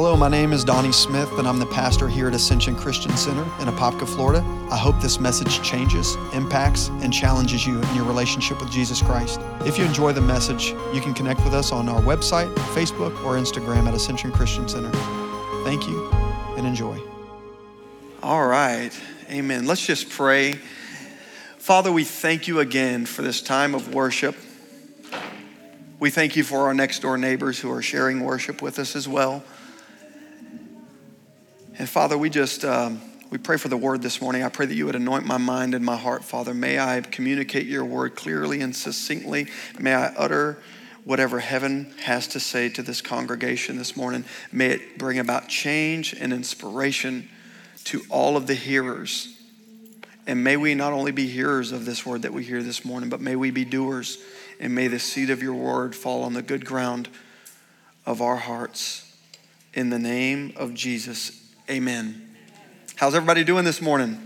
Hello, my name is Donnie Smith, and I'm the pastor here at Ascension Christian Center in Apopka, Florida. I hope this message changes, impacts, and challenges you in your relationship with Jesus Christ. If you enjoy the message, you can connect with us on our website, Facebook, or Instagram at Ascension Christian Center. Thank you, and enjoy. All right. Amen. Let's just pray. Father, we thank you again for this time of worship. We thank you for our next-door neighbors who are sharing worship with us as well. And Father, we just, we pray for the word this morning. I pray that you would anoint my mind and my heart, Father. May I communicate your word clearly and succinctly. May I utter whatever heaven has to say to this congregation this morning. May it bring about change and inspiration to all of the hearers. And may we not only be hearers of this word that we hear this morning, but may we be doers. And may the seed of your word fall on the good ground of our hearts. In the name of Jesus, amen. How's everybody doing this morning?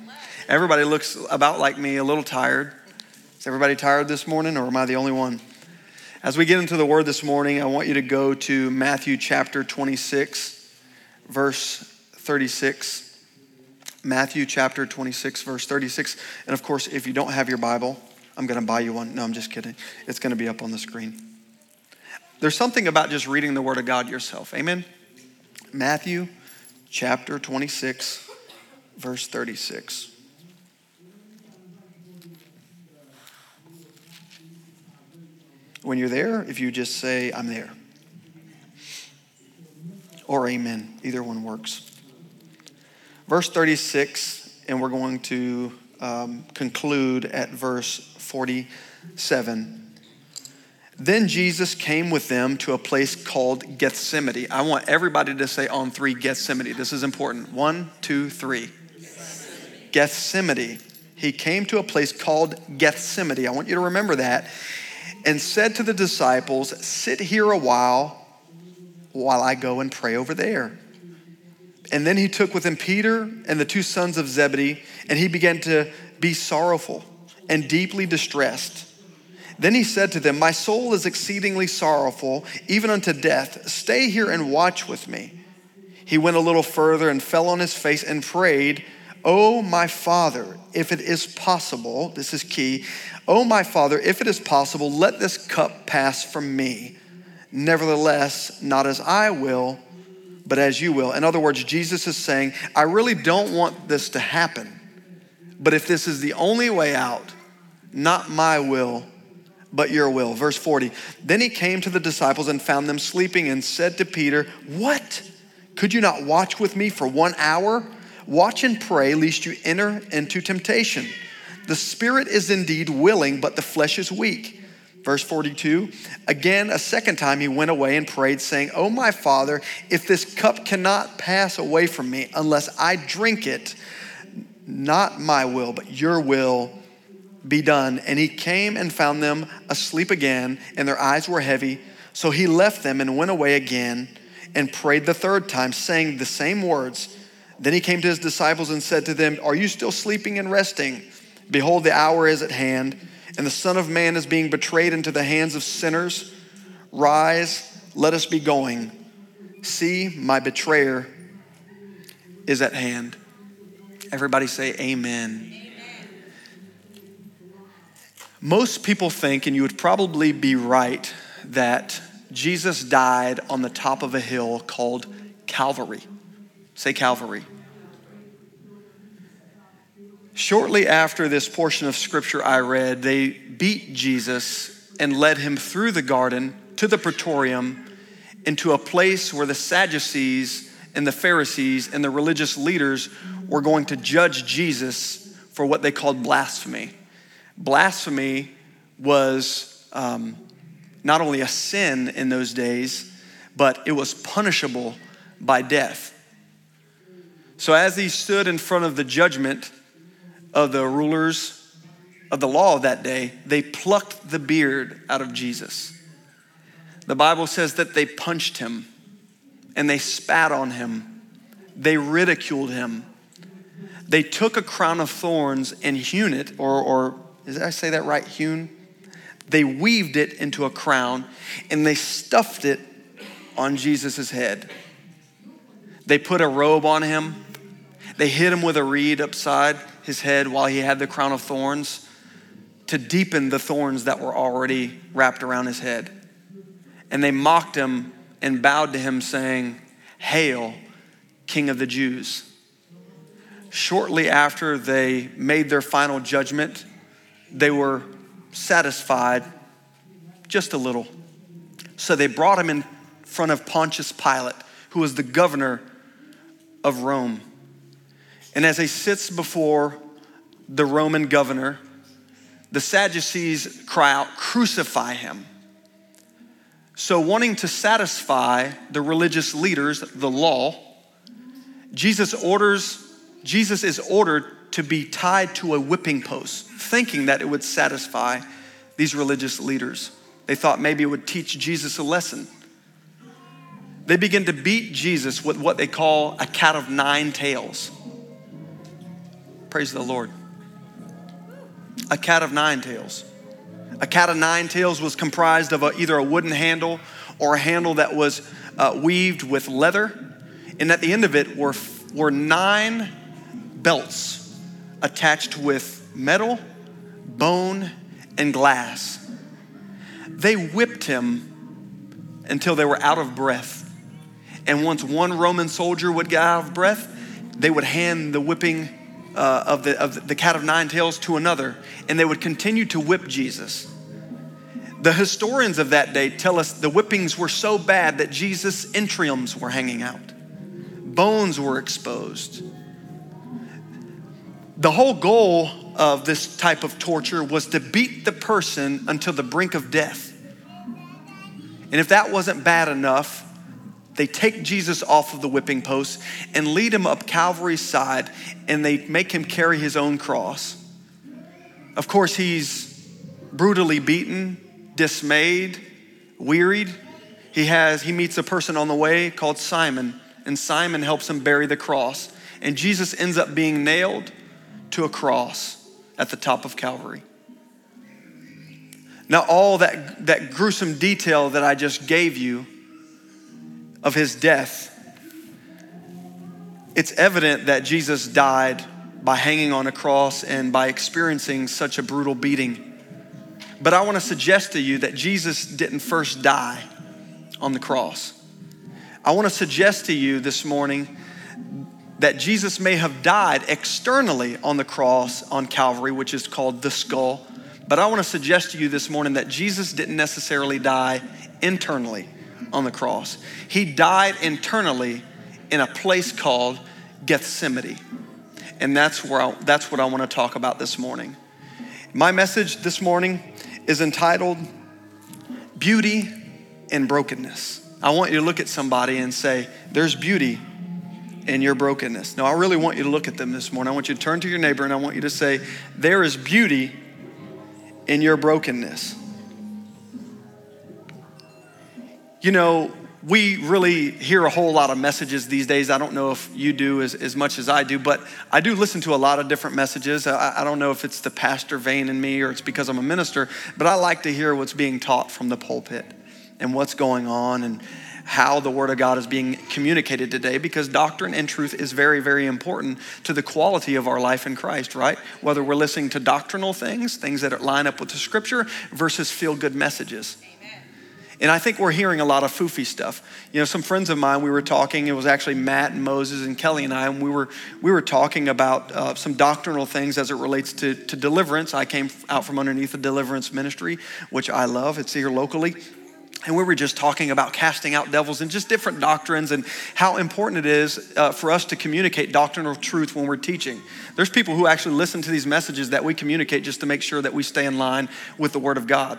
Everybody looks about like me, a little tired. Is everybody tired this morning, or am I the only one? As we get into the word this morning, I want you to go to Matthew chapter 26, verse 36. Matthew chapter 26, verse 36. And of course, if you don't have your Bible, I'm going to buy you one. No, I'm just kidding. It's going to be up on the screen. There's something about just reading the word of God yourself. Amen? Matthew chapter 26, verse 36. When you're there, if you just say, I'm there. Or amen. Either one works. Verse 36, and we're going to conclude at verse 47. Then Jesus came with them to a place called Gethsemane. I want everybody to say on three, Gethsemane. This is important. One, two, three. Gethsemane. Gethsemane. He came to a place called Gethsemane. I want you to remember that. And said to the disciples, sit here a while I go and pray over there. And then he took with him Peter and the two sons of Zebedee, and he began to be sorrowful and deeply distressed. Then he said to them, my soul is exceedingly sorrowful, even unto death. Stay here and watch with me. He went a little further and fell on his face and prayed, O my Father, if it is possible, this is key, O my Father, if it is possible, let this cup pass from me. Nevertheless, not as I will, but as you will. In other words, Jesus is saying, I really don't want this to happen, but if this is the only way out, not my will, but your will. Verse 40, then he came to the disciples and found them sleeping and said to Peter, what? Could you not watch with me for 1 hour? Watch and pray, lest you enter into temptation. The spirit is indeed willing, but the flesh is weak. Verse 42, again, a second time he went away and prayed, saying, O my Father, if this cup cannot pass away from me unless I drink it, not my will, but your will be done. And he came and found them asleep again, and their eyes were heavy. So he left them and went away again and prayed the third time, saying the same words. Then he came to his disciples and said to them, are you still sleeping and resting? Behold, the hour is at hand, and the Son of Man is being betrayed into the hands of sinners. Rise, let us be going. See, my betrayer is at hand. Everybody say amen. Most people think, and you would probably be right, that Jesus died on the top of a hill called Calvary. Say Calvary. Shortly after this portion of scripture I read, they beat Jesus and led him through the garden to the Praetorium into a place where the Sadducees and the Pharisees and the religious leaders were going to judge Jesus for what they called blasphemy. Blasphemy was not only a sin in those days, but it was punishable by death. So as he stood in front of the judgment of the rulers of the law that day, they plucked the beard out of Jesus. The Bible says that they punched him and they spat on him. They ridiculed him. They took a crown of thorns and hewn it, or did I say that right? Hewn? They weaved it into a crown and they stuffed it on Jesus' head. They put a robe on him. They hit him with a reed upside his head while he had the crown of thorns to deepen the thorns that were already wrapped around his head. And they mocked him and bowed to him, saying, "Hail, King of the Jews." Shortly after they made their final judgment, they were satisfied just a little. So they brought him in front of Pontius Pilate, who was the governor of Rome. And as he sits before the Roman governor, the Sadducees cry out, "Crucify him." So wanting to satisfy the religious leaders, the law, Jesus is ordered to be tied to a whipping post, thinking that it would satisfy these religious leaders. They thought maybe it would teach Jesus a lesson. They begin to beat Jesus with what they call a cat of nine tails. Praise the Lord. A cat of nine tails. A cat of nine tails was comprised of either a wooden handle or a handle that was weaved with leather. And at the end of it were nine belts attached with metal, bone, and glass. They whipped him until they were out of breath. And once one Roman soldier would get out of breath, they would hand the whipping of the cat of nine tails to another, and they would continue to whip Jesus. The historians of that day tell us the whippings were so bad that Jesus' entrails were hanging out. Bones were exposed. The whole goal of this type of torture was to beat the person until the brink of death. And if that wasn't bad enough, they take Jesus off of the whipping post and lead him up Calvary's side, and they make him carry his own cross. Of course, he's brutally beaten, dismayed, wearied. He meets a person on the way called Simon, and Simon helps him bury the cross. And Jesus ends up being nailed to a cross at the top of Calvary. Now, all that gruesome detail that I just gave you of his death, it's evident that Jesus died by hanging on a cross and by experiencing such a brutal beating. But I want to suggest to you that Jesus didn't first die on the cross. I want to suggest to you this morning that Jesus may have died externally on the cross on Calvary, which is called the skull. But I want to suggest to you this morning that Jesus didn't necessarily die internally on the cross. He died internally in a place called Gethsemane. And that's what I want to talk about this morning. My message this morning is entitled Beauty and Brokenness. I want you to look at somebody and say, "There's beauty in your brokenness." No, I really want you to look at them this morning. I want you to turn to your neighbor and I want you to say, "There is beauty in your brokenness." You know, we really hear a whole lot of messages these days. I don't know if you do as much as I do, but I do listen to a lot of different messages. I don't know if it's the pastor vein in me or it's because I'm a minister, but I like to hear what's being taught from the pulpit and what's going on and how the Word of God is being communicated today, because doctrine and truth is very, very important to the quality of our life in Christ, right? Whether we're listening to doctrinal things that line up with the Scripture versus feel-good messages. And I think we're hearing a lot of foofy stuff. You know, some friends of mine, we were talking, it was actually Matt and Moses and Kelly and I, and we were talking about some doctrinal things as it relates to deliverance. I came out from underneath the deliverance ministry, which I love. It's here locally. And we were just talking about casting out devils and just different doctrines and how important it is for us to communicate doctrinal truth when we're teaching. There's people who actually listen to these messages that we communicate just to make sure that we stay in line with the Word of God.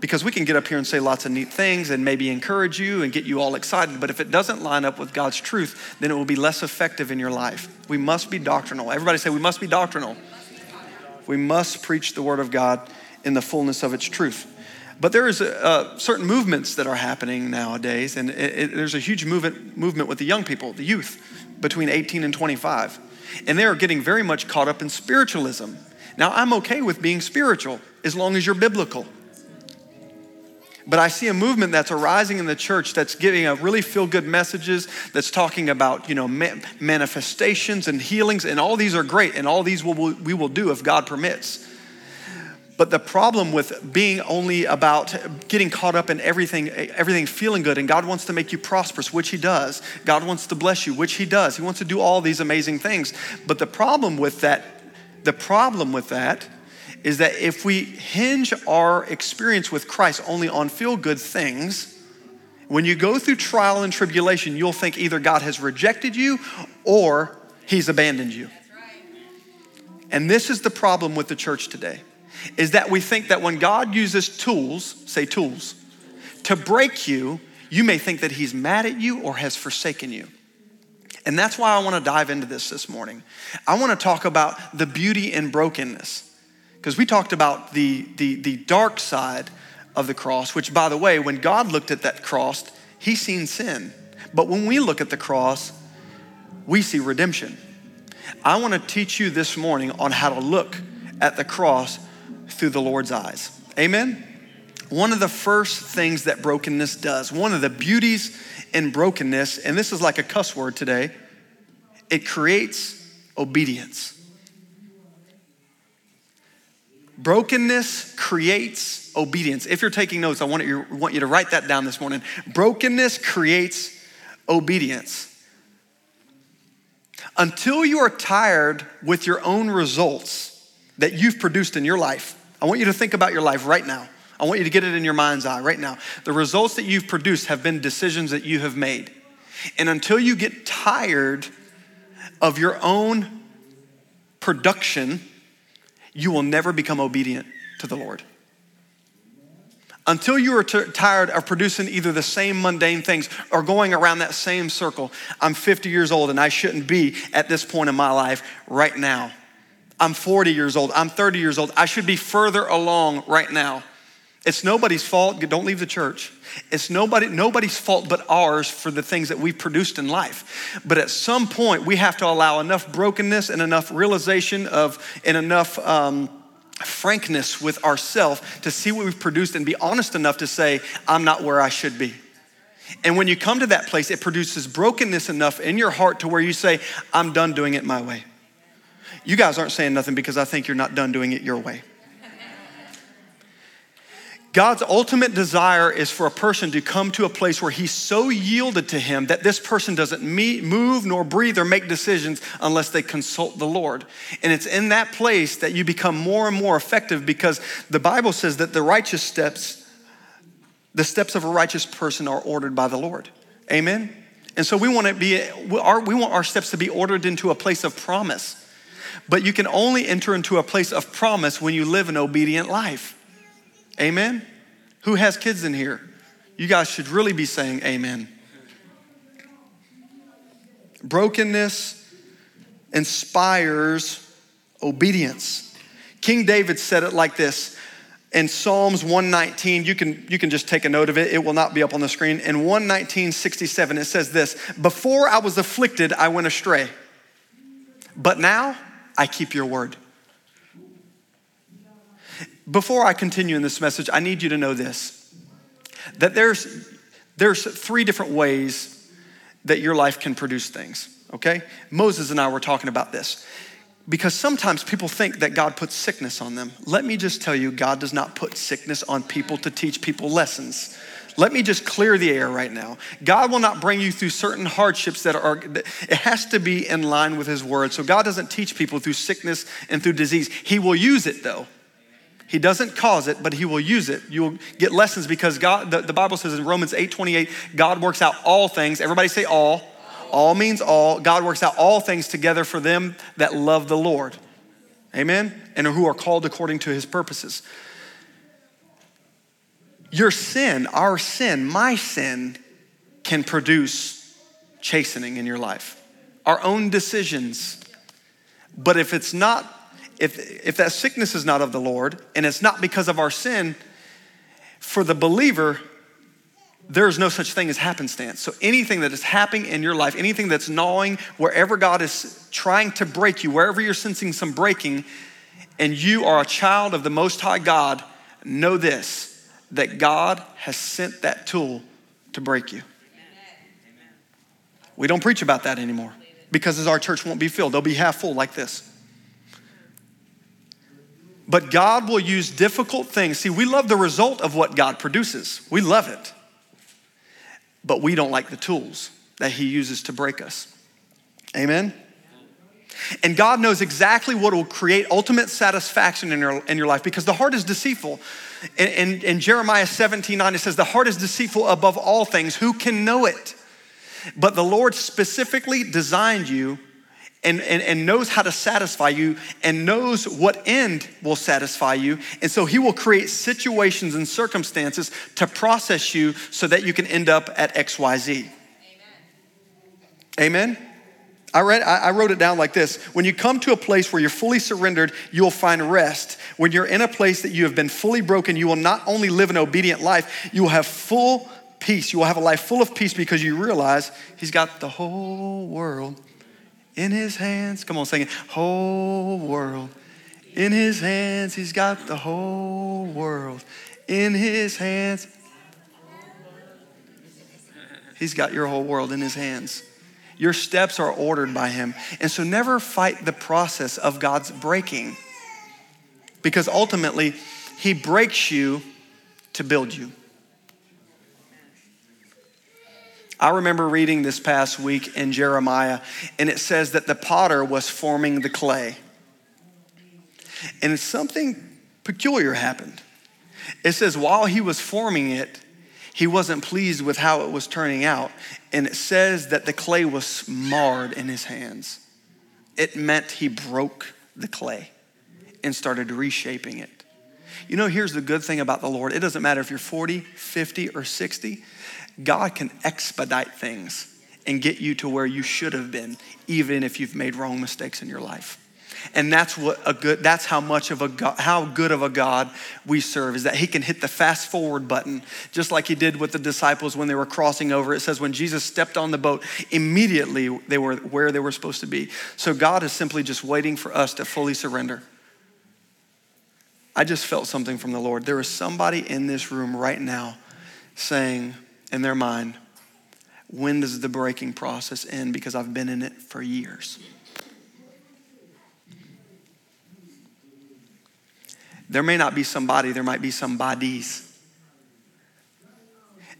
Because we can get up here and say lots of neat things and maybe encourage you and get you all excited. But if it doesn't line up with God's truth, then it will be less effective in your life. We must be doctrinal. Everybody say, "We must be doctrinal." We must preach the Word of God in the fullness of its truth. But there is certain movements that are happening nowadays, and there's a huge movement with the young people, the youth, between 18 and 25. And they are getting very much caught up in spiritualism. Now, I'm okay with being spiritual as long as you're biblical. But I see a movement that's arising in the church that's giving a really feel-good messages, that's talking about, you know, manifestations and healings, and all these are great, and all these we will do if God permits. But the problem with being only about getting caught up in everything feeling good, and God wants to make you prosperous, which he does. God wants to bless you, which he does. He wants to do all these amazing things. But the problem with that is that if we hinge our experience with Christ only on feel-good things, when you go through trial and tribulation, you'll think either God has rejected you or he's abandoned you. That's right. And this is the problem with the church today, is that we think that when God uses tools, say tools, to break you, you may think that he's mad at you or has forsaken you. And that's why I wanna dive into this morning. I wanna talk about the beauty in brokenness, because we talked about the dark side of the cross, which, by the way, when God looked at that cross, he seen sin. But when we look at the cross, we see redemption. I wanna teach you this morning on how to look at the cross through the Lord's eyes, amen? One of the first things that brokenness does, one of the beauties in brokenness, and this is like a cuss word today, it creates obedience. Brokenness creates obedience. If you're taking notes, I want you to write that down this morning. Brokenness creates obedience. Until you are tired with your own results that you've produced in your life, I want you to think about your life right now. I want you to get it in your mind's eye right now. The results that you've produced have been decisions that you have made. And until you get tired of your own production, you will never become obedient to the Lord. Until you are tired of producing either the same mundane things or going around that same circle. I'm 50 years old and I shouldn't be at this point in my life right now. I'm 40 years old, I'm 30 years old. I should be further along right now. It's nobody's fault, don't leave the church. It's nobody's fault but ours for the things that we've produced in life. But at some point, we have to allow enough brokenness and enough realization and enough frankness with ourselves to see what we've produced and be honest enough to say, I'm not where I should be. And when you come to that place, it produces brokenness enough in your heart to where you say, I'm done doing it my way. You guys aren't saying nothing because I think you're not done doing it your way. God's ultimate desire is for a person to come to a place where he's so yielded to him that this person doesn't move nor breathe or make decisions unless they consult the Lord. And it's in that place that you become more and more effective, because the Bible says that the steps of a righteous person are ordered by the Lord. Amen? And so we want our steps to be ordered into a place of promise. But you can only enter into a place of promise when you live an obedient life. Amen? Who has kids in here? You guys should really be saying amen. Brokenness inspires obedience. King David said it like this in Psalms 119. You can just take a note of it. It will not be up on the screen. In 119:67, it says this: before I was afflicted, I went astray, but now I keep your word. Before I continue in this message, I need you to know this, that there's three different ways that your life can produce things, okay? Moses and I were talking about this, because sometimes people think that God puts sickness on them. Let me just tell you, God does not put sickness on people to teach people lessons. Let me just clear the air right now. God will not bring you through certain hardships it has to be in line with his word. So God doesn't teach people through sickness and through disease. He will use it though. He doesn't cause it, but he will use it. You'll get lessons, because God, the Bible says in Romans 8:28, God works out all things. Everybody say all. All means all. God works out all things together for them that love the Lord. Amen? And who are called according to his purposes. Your sin, our sin, my sin can produce chastening in your life. Our own decisions. But if it's not, if that sickness is not of the Lord, and it's not because of our sin, for the believer, there is no such thing as happenstance. So anything that is happening in your life, anything that's gnawing, wherever God is trying to break you, wherever you're sensing some breaking, and you are a child of the Most High God, know this, that God has sent that tool to break you. Amen. We don't preach about that anymore because our church won't be filled. They'll be half full like this. But God will use difficult things. See, we love the result of what God produces. We love it. But we don't like the tools that he uses to break us. Amen? And God knows exactly what will create ultimate satisfaction in your life, because the heart is deceitful. In Jeremiah 17:9, it says, the heart is deceitful above all things. Who can know it? But the Lord specifically designed you and knows how to satisfy you and knows what end will satisfy you. And so he will create situations and circumstances to process you so that you can end up at XYZ. Amen? I wrote it down like this. When you come to a place where you're fully surrendered, you'll find rest. When you're in a place that you have been fully broken, you will not only live an obedient life, you will have full peace. You will have a life full of peace because you realize he's got the whole world in his hands. Come on, sing it. Whole world in his hands. He's got the whole world in his hands. He's got your whole world in his hands. Your steps are ordered by him. And so never fight the process of God's breaking, because ultimately he breaks you to build you. I remember reading this past week in Jeremiah, and it says that the potter was forming the clay. And something peculiar happened. It says while he was forming it, he wasn't pleased with how it was turning out. And it says that the clay was marred in his hands. It meant he broke the clay and started reshaping it. You know, here's the good thing about the Lord. It doesn't matter if you're 40, 50, or 60. God can expedite things and get you to where you should have been, even if you've made wrong mistakes in your life. And that's how much of a God, how good of a God we serve, is that he can hit the fast forward button, just like he did with the disciples when they were crossing over. It says when Jesus stepped on the boat, immediately they were where they were supposed to be. So God is simply just waiting for us to fully surrender. I just felt something from the Lord. There is somebody in this room right now saying in their mind, when does the breaking process end? Because I've been in it for years. There may not be somebody, there might be somebodies.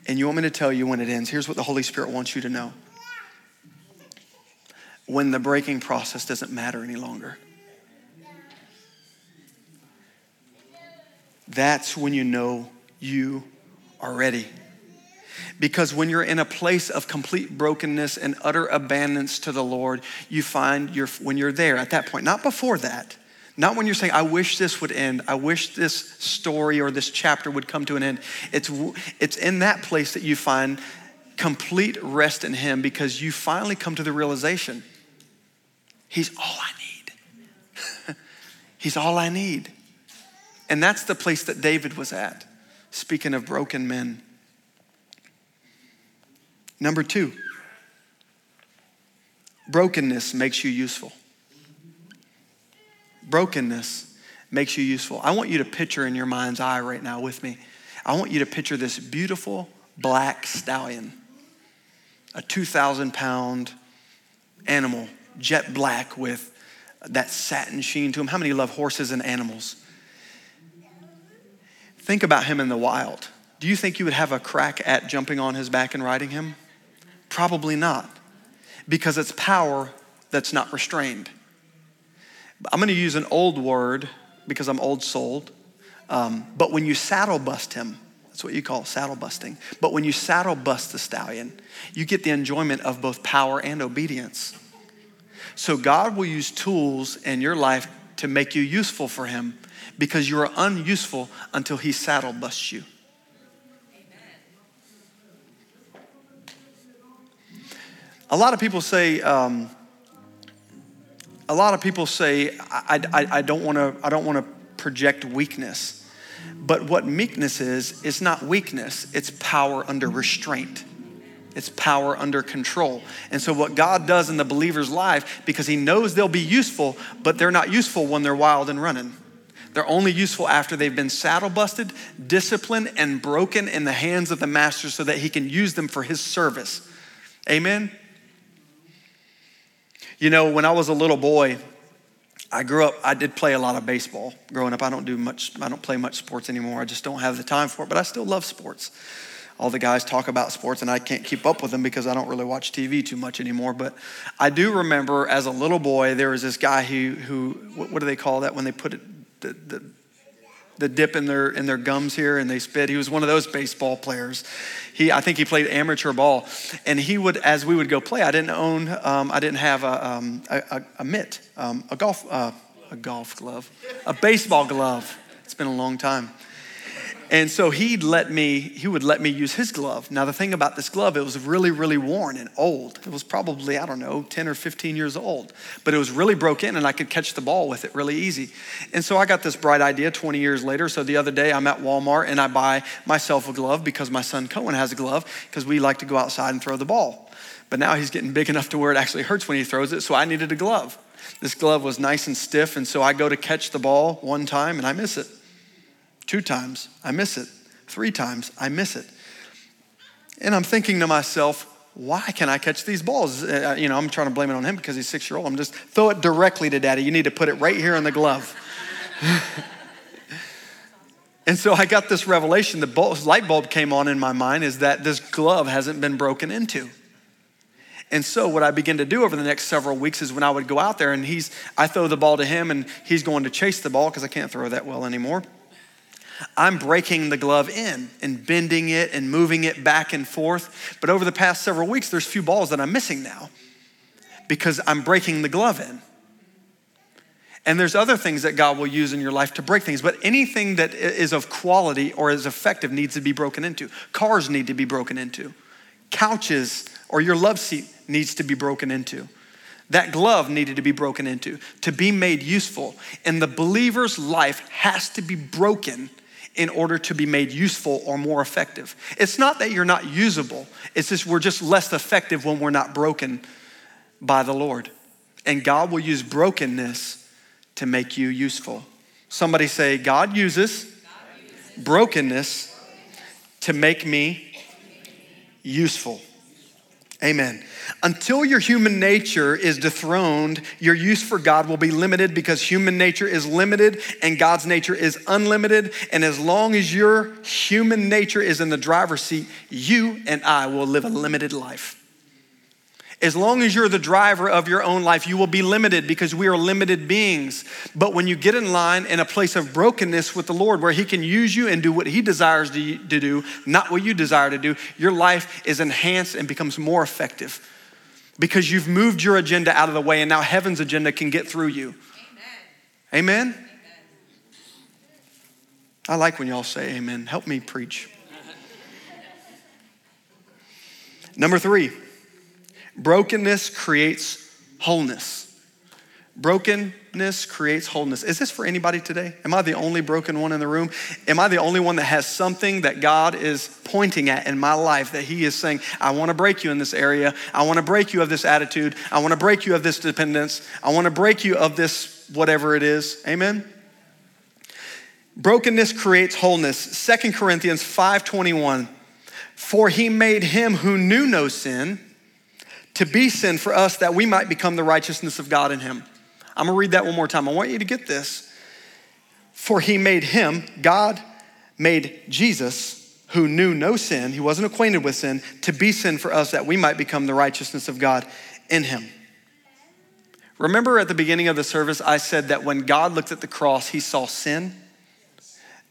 And you want me to tell you when it ends? Here's what the Holy Spirit wants you to know. When the breaking process doesn't matter any longer. That's when you know you are ready. Because when you're in a place of complete brokenness and utter abandonance to the Lord, you find when you're there at that point, not before that, not when you're saying, I wish this would end. I wish this story or this chapter would come to an end. It's in that place that you find complete rest in him, because you finally come to the realization, he's all I need. He's all I need. And that's the place that David was at. Speaking of broken men. Number 2, brokenness makes you useful. Brokenness makes you useful. I want you to picture in your mind's eye right now with me. I want you to picture this beautiful black stallion, a 2,000-pound animal, jet black with that satin sheen to him. How many love horses and animals? Think about him in the wild. Do you think you would have a crack at jumping on his back and riding him? Probably not, because it's power that's not restrained. I'm gonna use an old word because I'm old-souled, but when you saddle bust him, that's what you call saddle busting, but when you saddle bust the stallion, you get the enjoyment of both power and obedience. So God will use tools in your life to make you useful for him, because you are unuseful until he saddle busts you. A lot of people say, I don't want to project weakness. But what meekness is, it's not weakness. It's power under restraint. It's power under control. And so what God does in the believer's life, because he knows they'll be useful, but they're not useful when they're wild and running. They're only useful after they've been saddle busted, disciplined, and broken in the hands of the master so that he can use them for his service. Amen? You know, when I was a little boy, I grew up, I did play a lot of baseball. Growing up, I don't play much sports anymore. I just don't have the time for it, but I still love sports. All the guys talk about sports and I can't keep up with them because I don't really watch TV too much anymore. But I do remember as a little boy, there was this guy who what do they call that when they put it, the dip in their gums here and they spit. He was one of those baseball players. I think he played amateur ball, and he would, as we would go play, I didn't have a mitt, a golf glove, a baseball glove. It's been a long time. And so he would let me use his glove. Now the thing about this glove, it was really, really worn and old. It was probably, 10 or 15 years old, but it was really broke in and I could catch the ball with it really easy. And so I got this bright idea 20 years later. So the other day I'm at Walmart and I buy myself a glove because my son Cohen has a glove because we like to go outside and throw the ball. But now he's getting big enough to where it actually hurts when he throws it. So I needed a glove. This glove was nice and stiff. And so I go to catch the ball one time and I miss it. 2 times, I miss it. 3 times, I miss it. And I'm thinking to myself, why can't I catch these balls? I'm trying to blame it on him because he's 6-year-old. I'm just, throw it directly to daddy. You need to put it right here in the glove. And so I got this revelation, light bulb came on in my mind is that this glove hasn't been broken into. And so what I begin to do over the next several weeks is when I would go out there and I throw the ball to him and he's going to chase the ball because I can't throw that well anymore. I'm breaking the glove in and bending it and moving it back and forth. But over the past several weeks, there's a few balls that I'm missing now because I'm breaking the glove in. And there's other things that God will use in your life to break things, but anything that is of quality or is effective needs to be broken into. Cars need to be broken into. Couches or your love seat needs to be broken into. That glove needed to be broken into to be made useful. And the believer's life has to be broken in order to be made useful or more effective. It's not that you're not usable. It's just we're just less effective when we're not broken by the Lord. And God will use brokenness to make you useful. Somebody say, God uses brokenness to make me useful. Amen. Until your human nature is dethroned, your use for God will be limited because human nature is limited and God's nature is unlimited. And as long as your human nature is in the driver's seat, you and I will live a limited life. As long as you're the driver of your own life, you will be limited because we are limited beings. But when you get in line in a place of brokenness with the Lord where he can use you and do what he desires to do, not what you desire to do, your life is enhanced and becomes more effective because you've moved your agenda out of the way and now heaven's agenda can get through you. Amen? Amen? I like when y'all say amen. Help me preach. Number 3. Brokenness creates wholeness. Brokenness creates wholeness. Is this for anybody today? Am I the only broken one in the room? Am I the only one that has something that God is pointing at in my life that he is saying, I want to break you in this area. I want to break you of this attitude. I want to break you of this dependence. I want to break you of this whatever it is. Amen? Brokenness creates wholeness. 2 Corinthians 5:21, for he made him who knew no sin to be sin for us that we might become the righteousness of God in him. I'm gonna read that one more time. I want you to get this. For he made him, God made Jesus, who knew no sin, he wasn't acquainted with sin, to be sin for us that we might become the righteousness of God in him. Remember at the beginning of the service, I said that when God looked at the cross, he saw sin.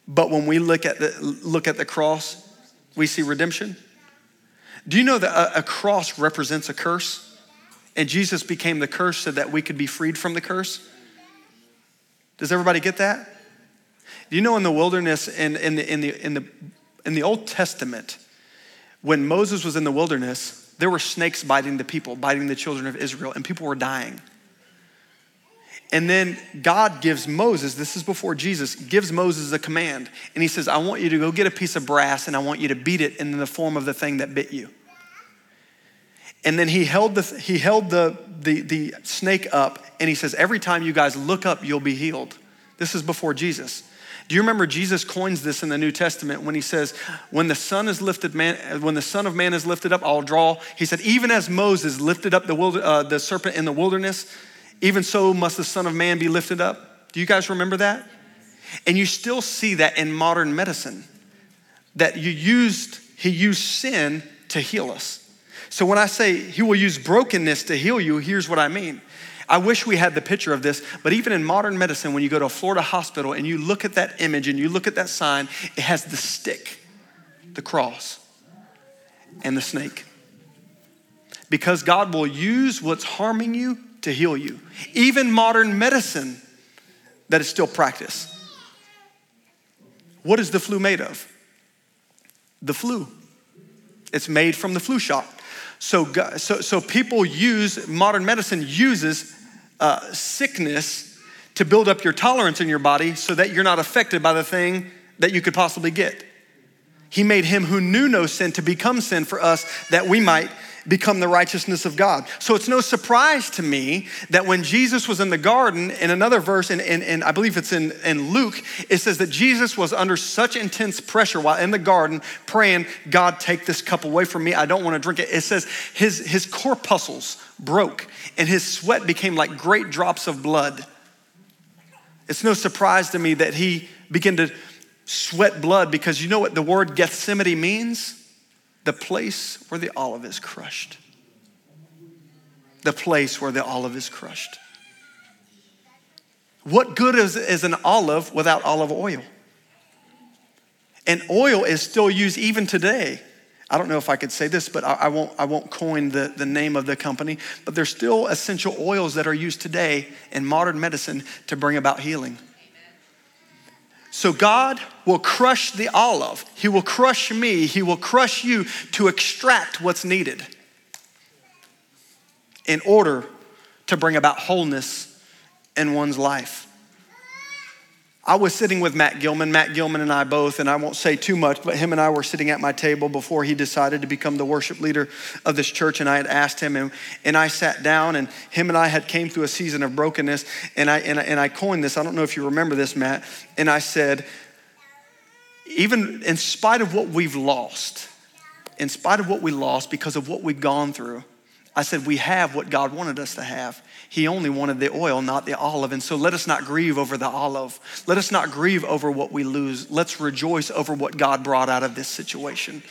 But when we look at the cross, we see redemption. Do you know that a cross represents a curse? And Jesus became the curse so that we could be freed from the curse? Does everybody get that? Do you know in the wilderness, in the Old Testament, when Moses was in the wilderness, there were snakes biting the people, biting the children of Israel, and people were dying. And then God gives Moses, this is before Jesus, gives Moses a command. And he says, I want you to go get a piece of brass and I want you to beat it in the form of the thing that bit you. And then he held the snake up and he says, every time you guys look up, you'll be healed. This is before Jesus. Do you remember Jesus coins this in the New Testament when he says, when the Son of Man is lifted up, I'll draw. He said, even as Moses lifted up the serpent in the wilderness, even so must the Son of Man be lifted up. Do you guys remember that? And you still see that in modern medicine, that he used sin to heal us. So when I say he will use brokenness to heal you, here's what I mean. I wish we had the picture of this, but even in modern medicine, when you go to a Florida hospital and you look at that image and you look at that sign, it has the stick, the cross, and the snake. Because God will use what's harming you to heal you. Even modern medicine that is still practiced. What is the flu made of? The flu. It's made from the flu shot. So people use, modern medicine uses sickness to build up your tolerance in your body so that you're not affected by the thing that you could possibly get. He made him who knew no sin to become sin for us that we might become the righteousness of God. So it's no surprise to me that when Jesus was in the garden, in another verse, and I believe it's in Luke, it says that Jesus was under such intense pressure while in the garden praying, God, take this cup away from me. I don't want to drink it. It says his corpuscles broke and his sweat became like great drops of blood. It's no surprise to me that he began to sweat blood, because you know what the word Gethsemane means? The place where the olive is crushed. The place where the olive is crushed. What good is an olive without olive oil? And oil is still used even today. I don't know if I could say this, but I won't coin the name of the company, but there's still essential oils that are used today in modern medicine to bring about healing. So God will crush the olive. He will crush me. He will crush you to extract what's needed in order to bring about wholeness in one's life. I was sitting with Matt Gilman. Matt Gilman and I both, and I won't say too much, but him and I were sitting at my table before he decided to become the worship leader of this church, and I had asked him, and I sat down, and him and I had came through a season of brokenness, and I coined this. I don't know if you remember this, Matt, and I said, even in spite of what we've lost, in spite of what we lost because of what we've gone through, I said, we have what God wanted us to have. He only wanted the oil, not the olive. And so let us not grieve over the olive. Let us not grieve over what we lose. Let's rejoice over what God brought out of this situation.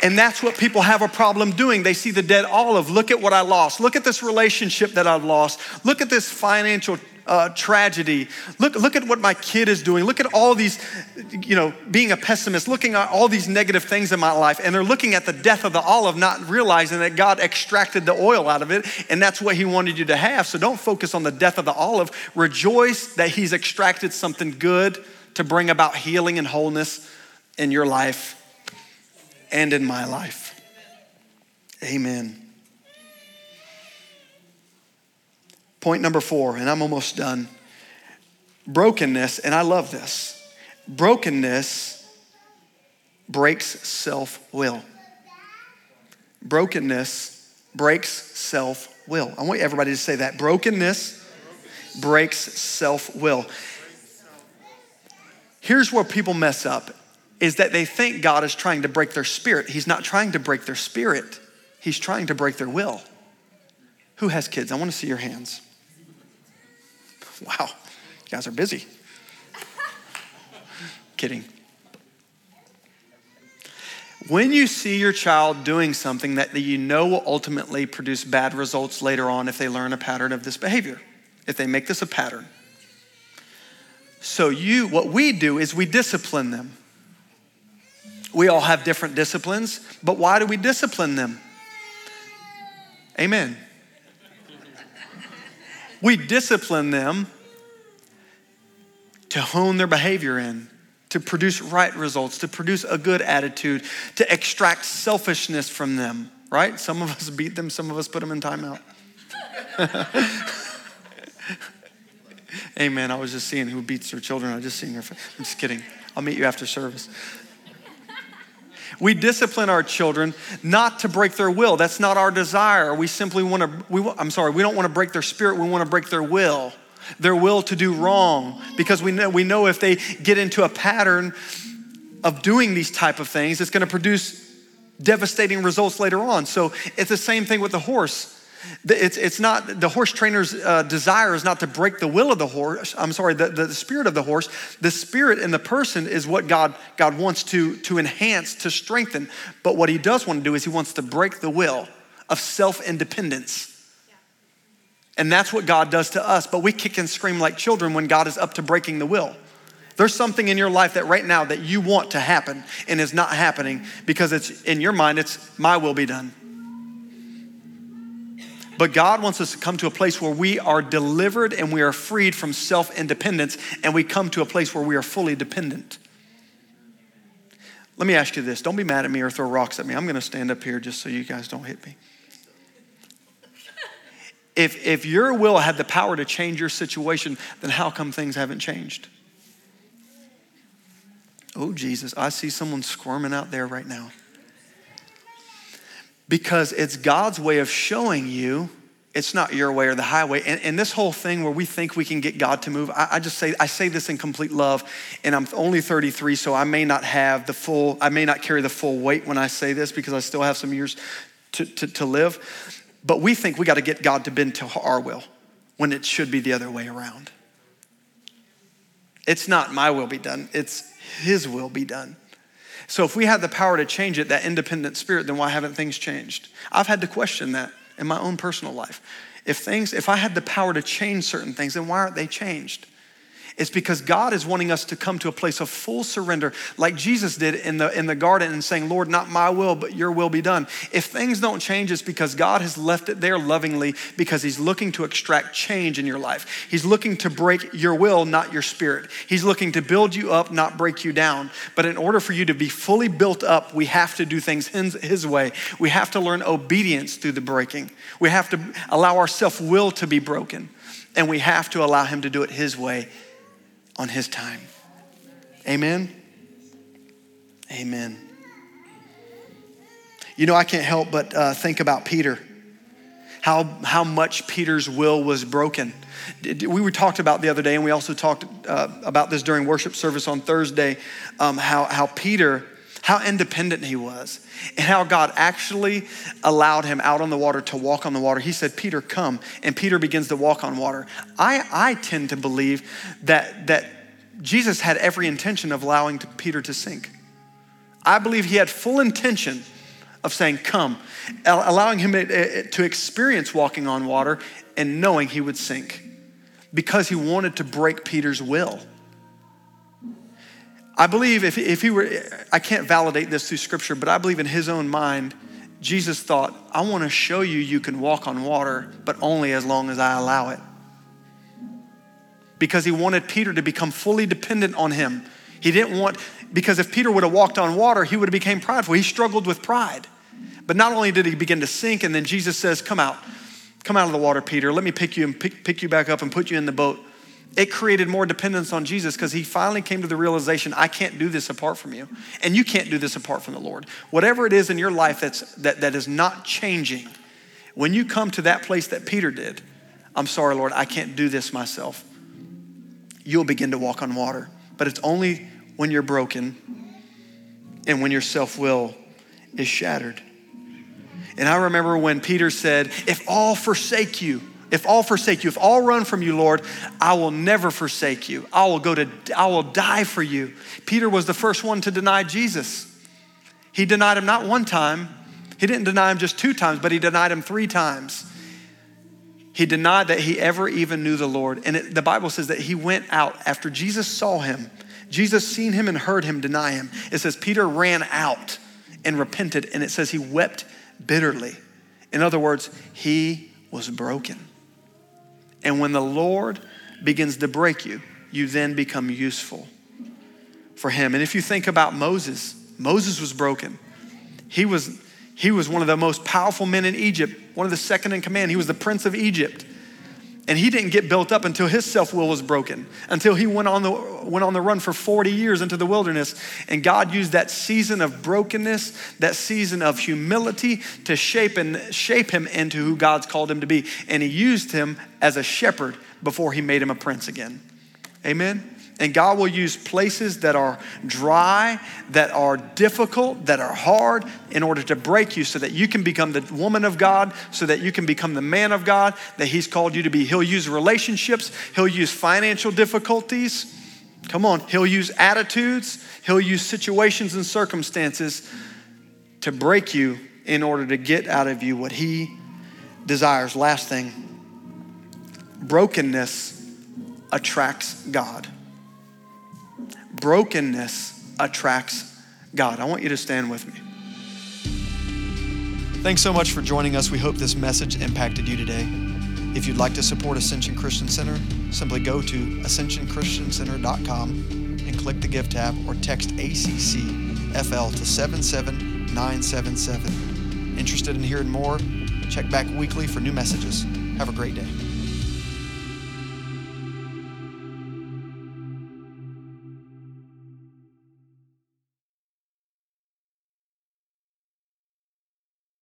And that's what people have a problem doing. They see the dead olive. Look at what I lost. Look at this relationship that I've lost. Look at this financial tragedy. Look at what my kid is doing. Look at all these, being a pessimist, looking at all these negative things in my life. And they're looking at the death of the olive, not realizing that God extracted the oil out of it. And that's what he wanted you to have. So don't focus on the death of the olive. Rejoice that he's extracted something good to bring about healing and wholeness in your life and in my life. Amen. Point number 4, and I'm almost done. Brokenness, and I love this. Brokenness breaks self-will. Brokenness breaks self-will. I want everybody to say that. Brokenness breaks self-will. Here's where people mess up, is that they think God is trying to break their spirit. He's not trying to break their spirit. He's trying to break their will. Who has kids? I want to see your hands. Wow, you guys are busy. Kidding. When you see your child doing something that you know will ultimately produce bad results later on if they learn a pattern of this behavior, if they make this a pattern. So what we do is we discipline them. We all have different disciplines, but why do we discipline them? Amen. We discipline them to hone their behavior in, to produce right results, to produce a good attitude, to extract selfishness from them, right? Some of us beat them, some of us put them in timeout. Amen. I was just seeing who beats their children. I just seen their face. I'm just kidding. I'll meet you after service. We discipline our children not to break their will. That's not our desire. We simply want to, we don't want to break their spirit. We want to break their will to do wrong, because we know if they get into a pattern of doing these type of things, it's going to produce devastating results later on. So it's the same thing with the horse. It's not the horse trainer's desire is not to break the will of the horse. The spirit of the horse. The spirit in the person is what God wants to enhance, to strengthen. But what he does want to do is he wants to break the will of self-independence. Yeah. And that's what God does to us. But we kick and scream like children when God is up to breaking the will. There's something in your life that right now that you want to happen and is not happening because it's in your mind, it's my will be done. But God wants us to come to a place where we are delivered and we are freed from self-independence, and we come to a place where we are fully dependent. Let me ask you this. Don't be mad at me or throw rocks at me. I'm going to stand up here just so you guys don't hit me. If your will had the power to change your situation, then how come things haven't changed? Oh, Jesus, I see someone squirming out there right now. Because it's God's way of showing you it's not your way or the highway. And this whole thing where we think we can get God to move, I say this in complete love, and I'm only 33, so I may not carry the full weight when I say this, because I still have some years to live. But we think we got to get God to bend to our will when it should be the other way around. It's not my will be done, it's his will be done. So if we had the power to change it, that independent spirit, then why haven't things changed? I've had to question that in my own personal life. If I had the power to change certain things, then why aren't they changed? It's because God is wanting us to come to a place of full surrender, like Jesus did in the garden, and saying, Lord, not my will, but your will be done. If things don't change, it's because God has left it there lovingly, because he's looking to extract change in your life. He's looking to break your will, not your spirit. He's looking to build you up, not break you down. But in order for you to be fully built up, we have to do things his way. We have to learn obedience through the breaking. We have to allow our self-will to be broken, and we have to allow him to do it his way, on his time. Amen? Amen. You know, I can't help but think about Peter, how much Peter's will was broken. We were talked about the other day, and we also talked about this during worship service on Thursday, how Peter, how independent he was, and how God actually allowed him out on the water to walk on the water. He said, Peter, come. And Peter begins to walk on water. I tend to believe that Jesus had every intention of allowing Peter to sink. I believe he had full intention of saying, come, allowing him to experience walking on water and knowing he would sink, because he wanted to break Peter's will. I believe if he were, I can't validate this through scripture, but I believe in his own mind, Jesus thought, I want to show you can walk on water, but only as long as I allow it. Because he wanted Peter to become fully dependent on him. He didn't want, because if Peter would have walked on water, he would have become prideful. He struggled with pride. But not only did he begin to sink, and then Jesus says, come out of the water, Peter. Let me pick you and pick you back up and put you in the boat. It created more dependence on Jesus, because he finally came to the realization, I can't do this apart from you, and you can't do this apart from the Lord. Whatever it is in your life that is not changing, when you come to that place that Peter did, I'm sorry, Lord, I can't do this myself, you'll begin to walk on water. But it's only when you're broken and when your self-will is shattered. And I remember when Peter said, If all forsake you, if all run from you, Lord, I will never forsake you. I will die for you. Peter was the first one to deny Jesus. He denied him not one time. He didn't deny him just two times, but he denied him three times. He denied that he ever even knew the Lord. And the Bible says that he went out after Jesus saw him. Jesus seen him and heard him deny him. It says Peter ran out and repented, and it says he wept bitterly. In other words, he was broken. And when the Lord begins to break you, you then become useful for him. And if you think about Moses was broken. He was one of the most powerful men in Egypt, one of the second in command. He was the prince of Egypt. And he didn't get built up until his self-will was broken, until he went on the run for 40 years into the wilderness. And God used that season of brokenness, that season of humility to shape him into who God's called him to be. And he used him as a shepherd before he made him a prince again. Amen? And God will use places that are dry, that are difficult, that are hard in order to break you so that you can become the woman of God, so that you can become the man of God that he's called you to be. He'll use relationships. He'll use financial difficulties. Come on. He'll use attitudes. He'll use situations and circumstances to break you in order to get out of you what he desires. Last thing, brokenness attracts God. Brokenness attracts God. I want you to stand with me. Thanks so much for joining us. We hope this message impacted you today. If you'd like to support Ascension Christian Center, simply go to ascensionchristiancenter.com and click the Give tab or text ACCFL to 77977. Interested in hearing more? Check back weekly for new messages. Have a great day.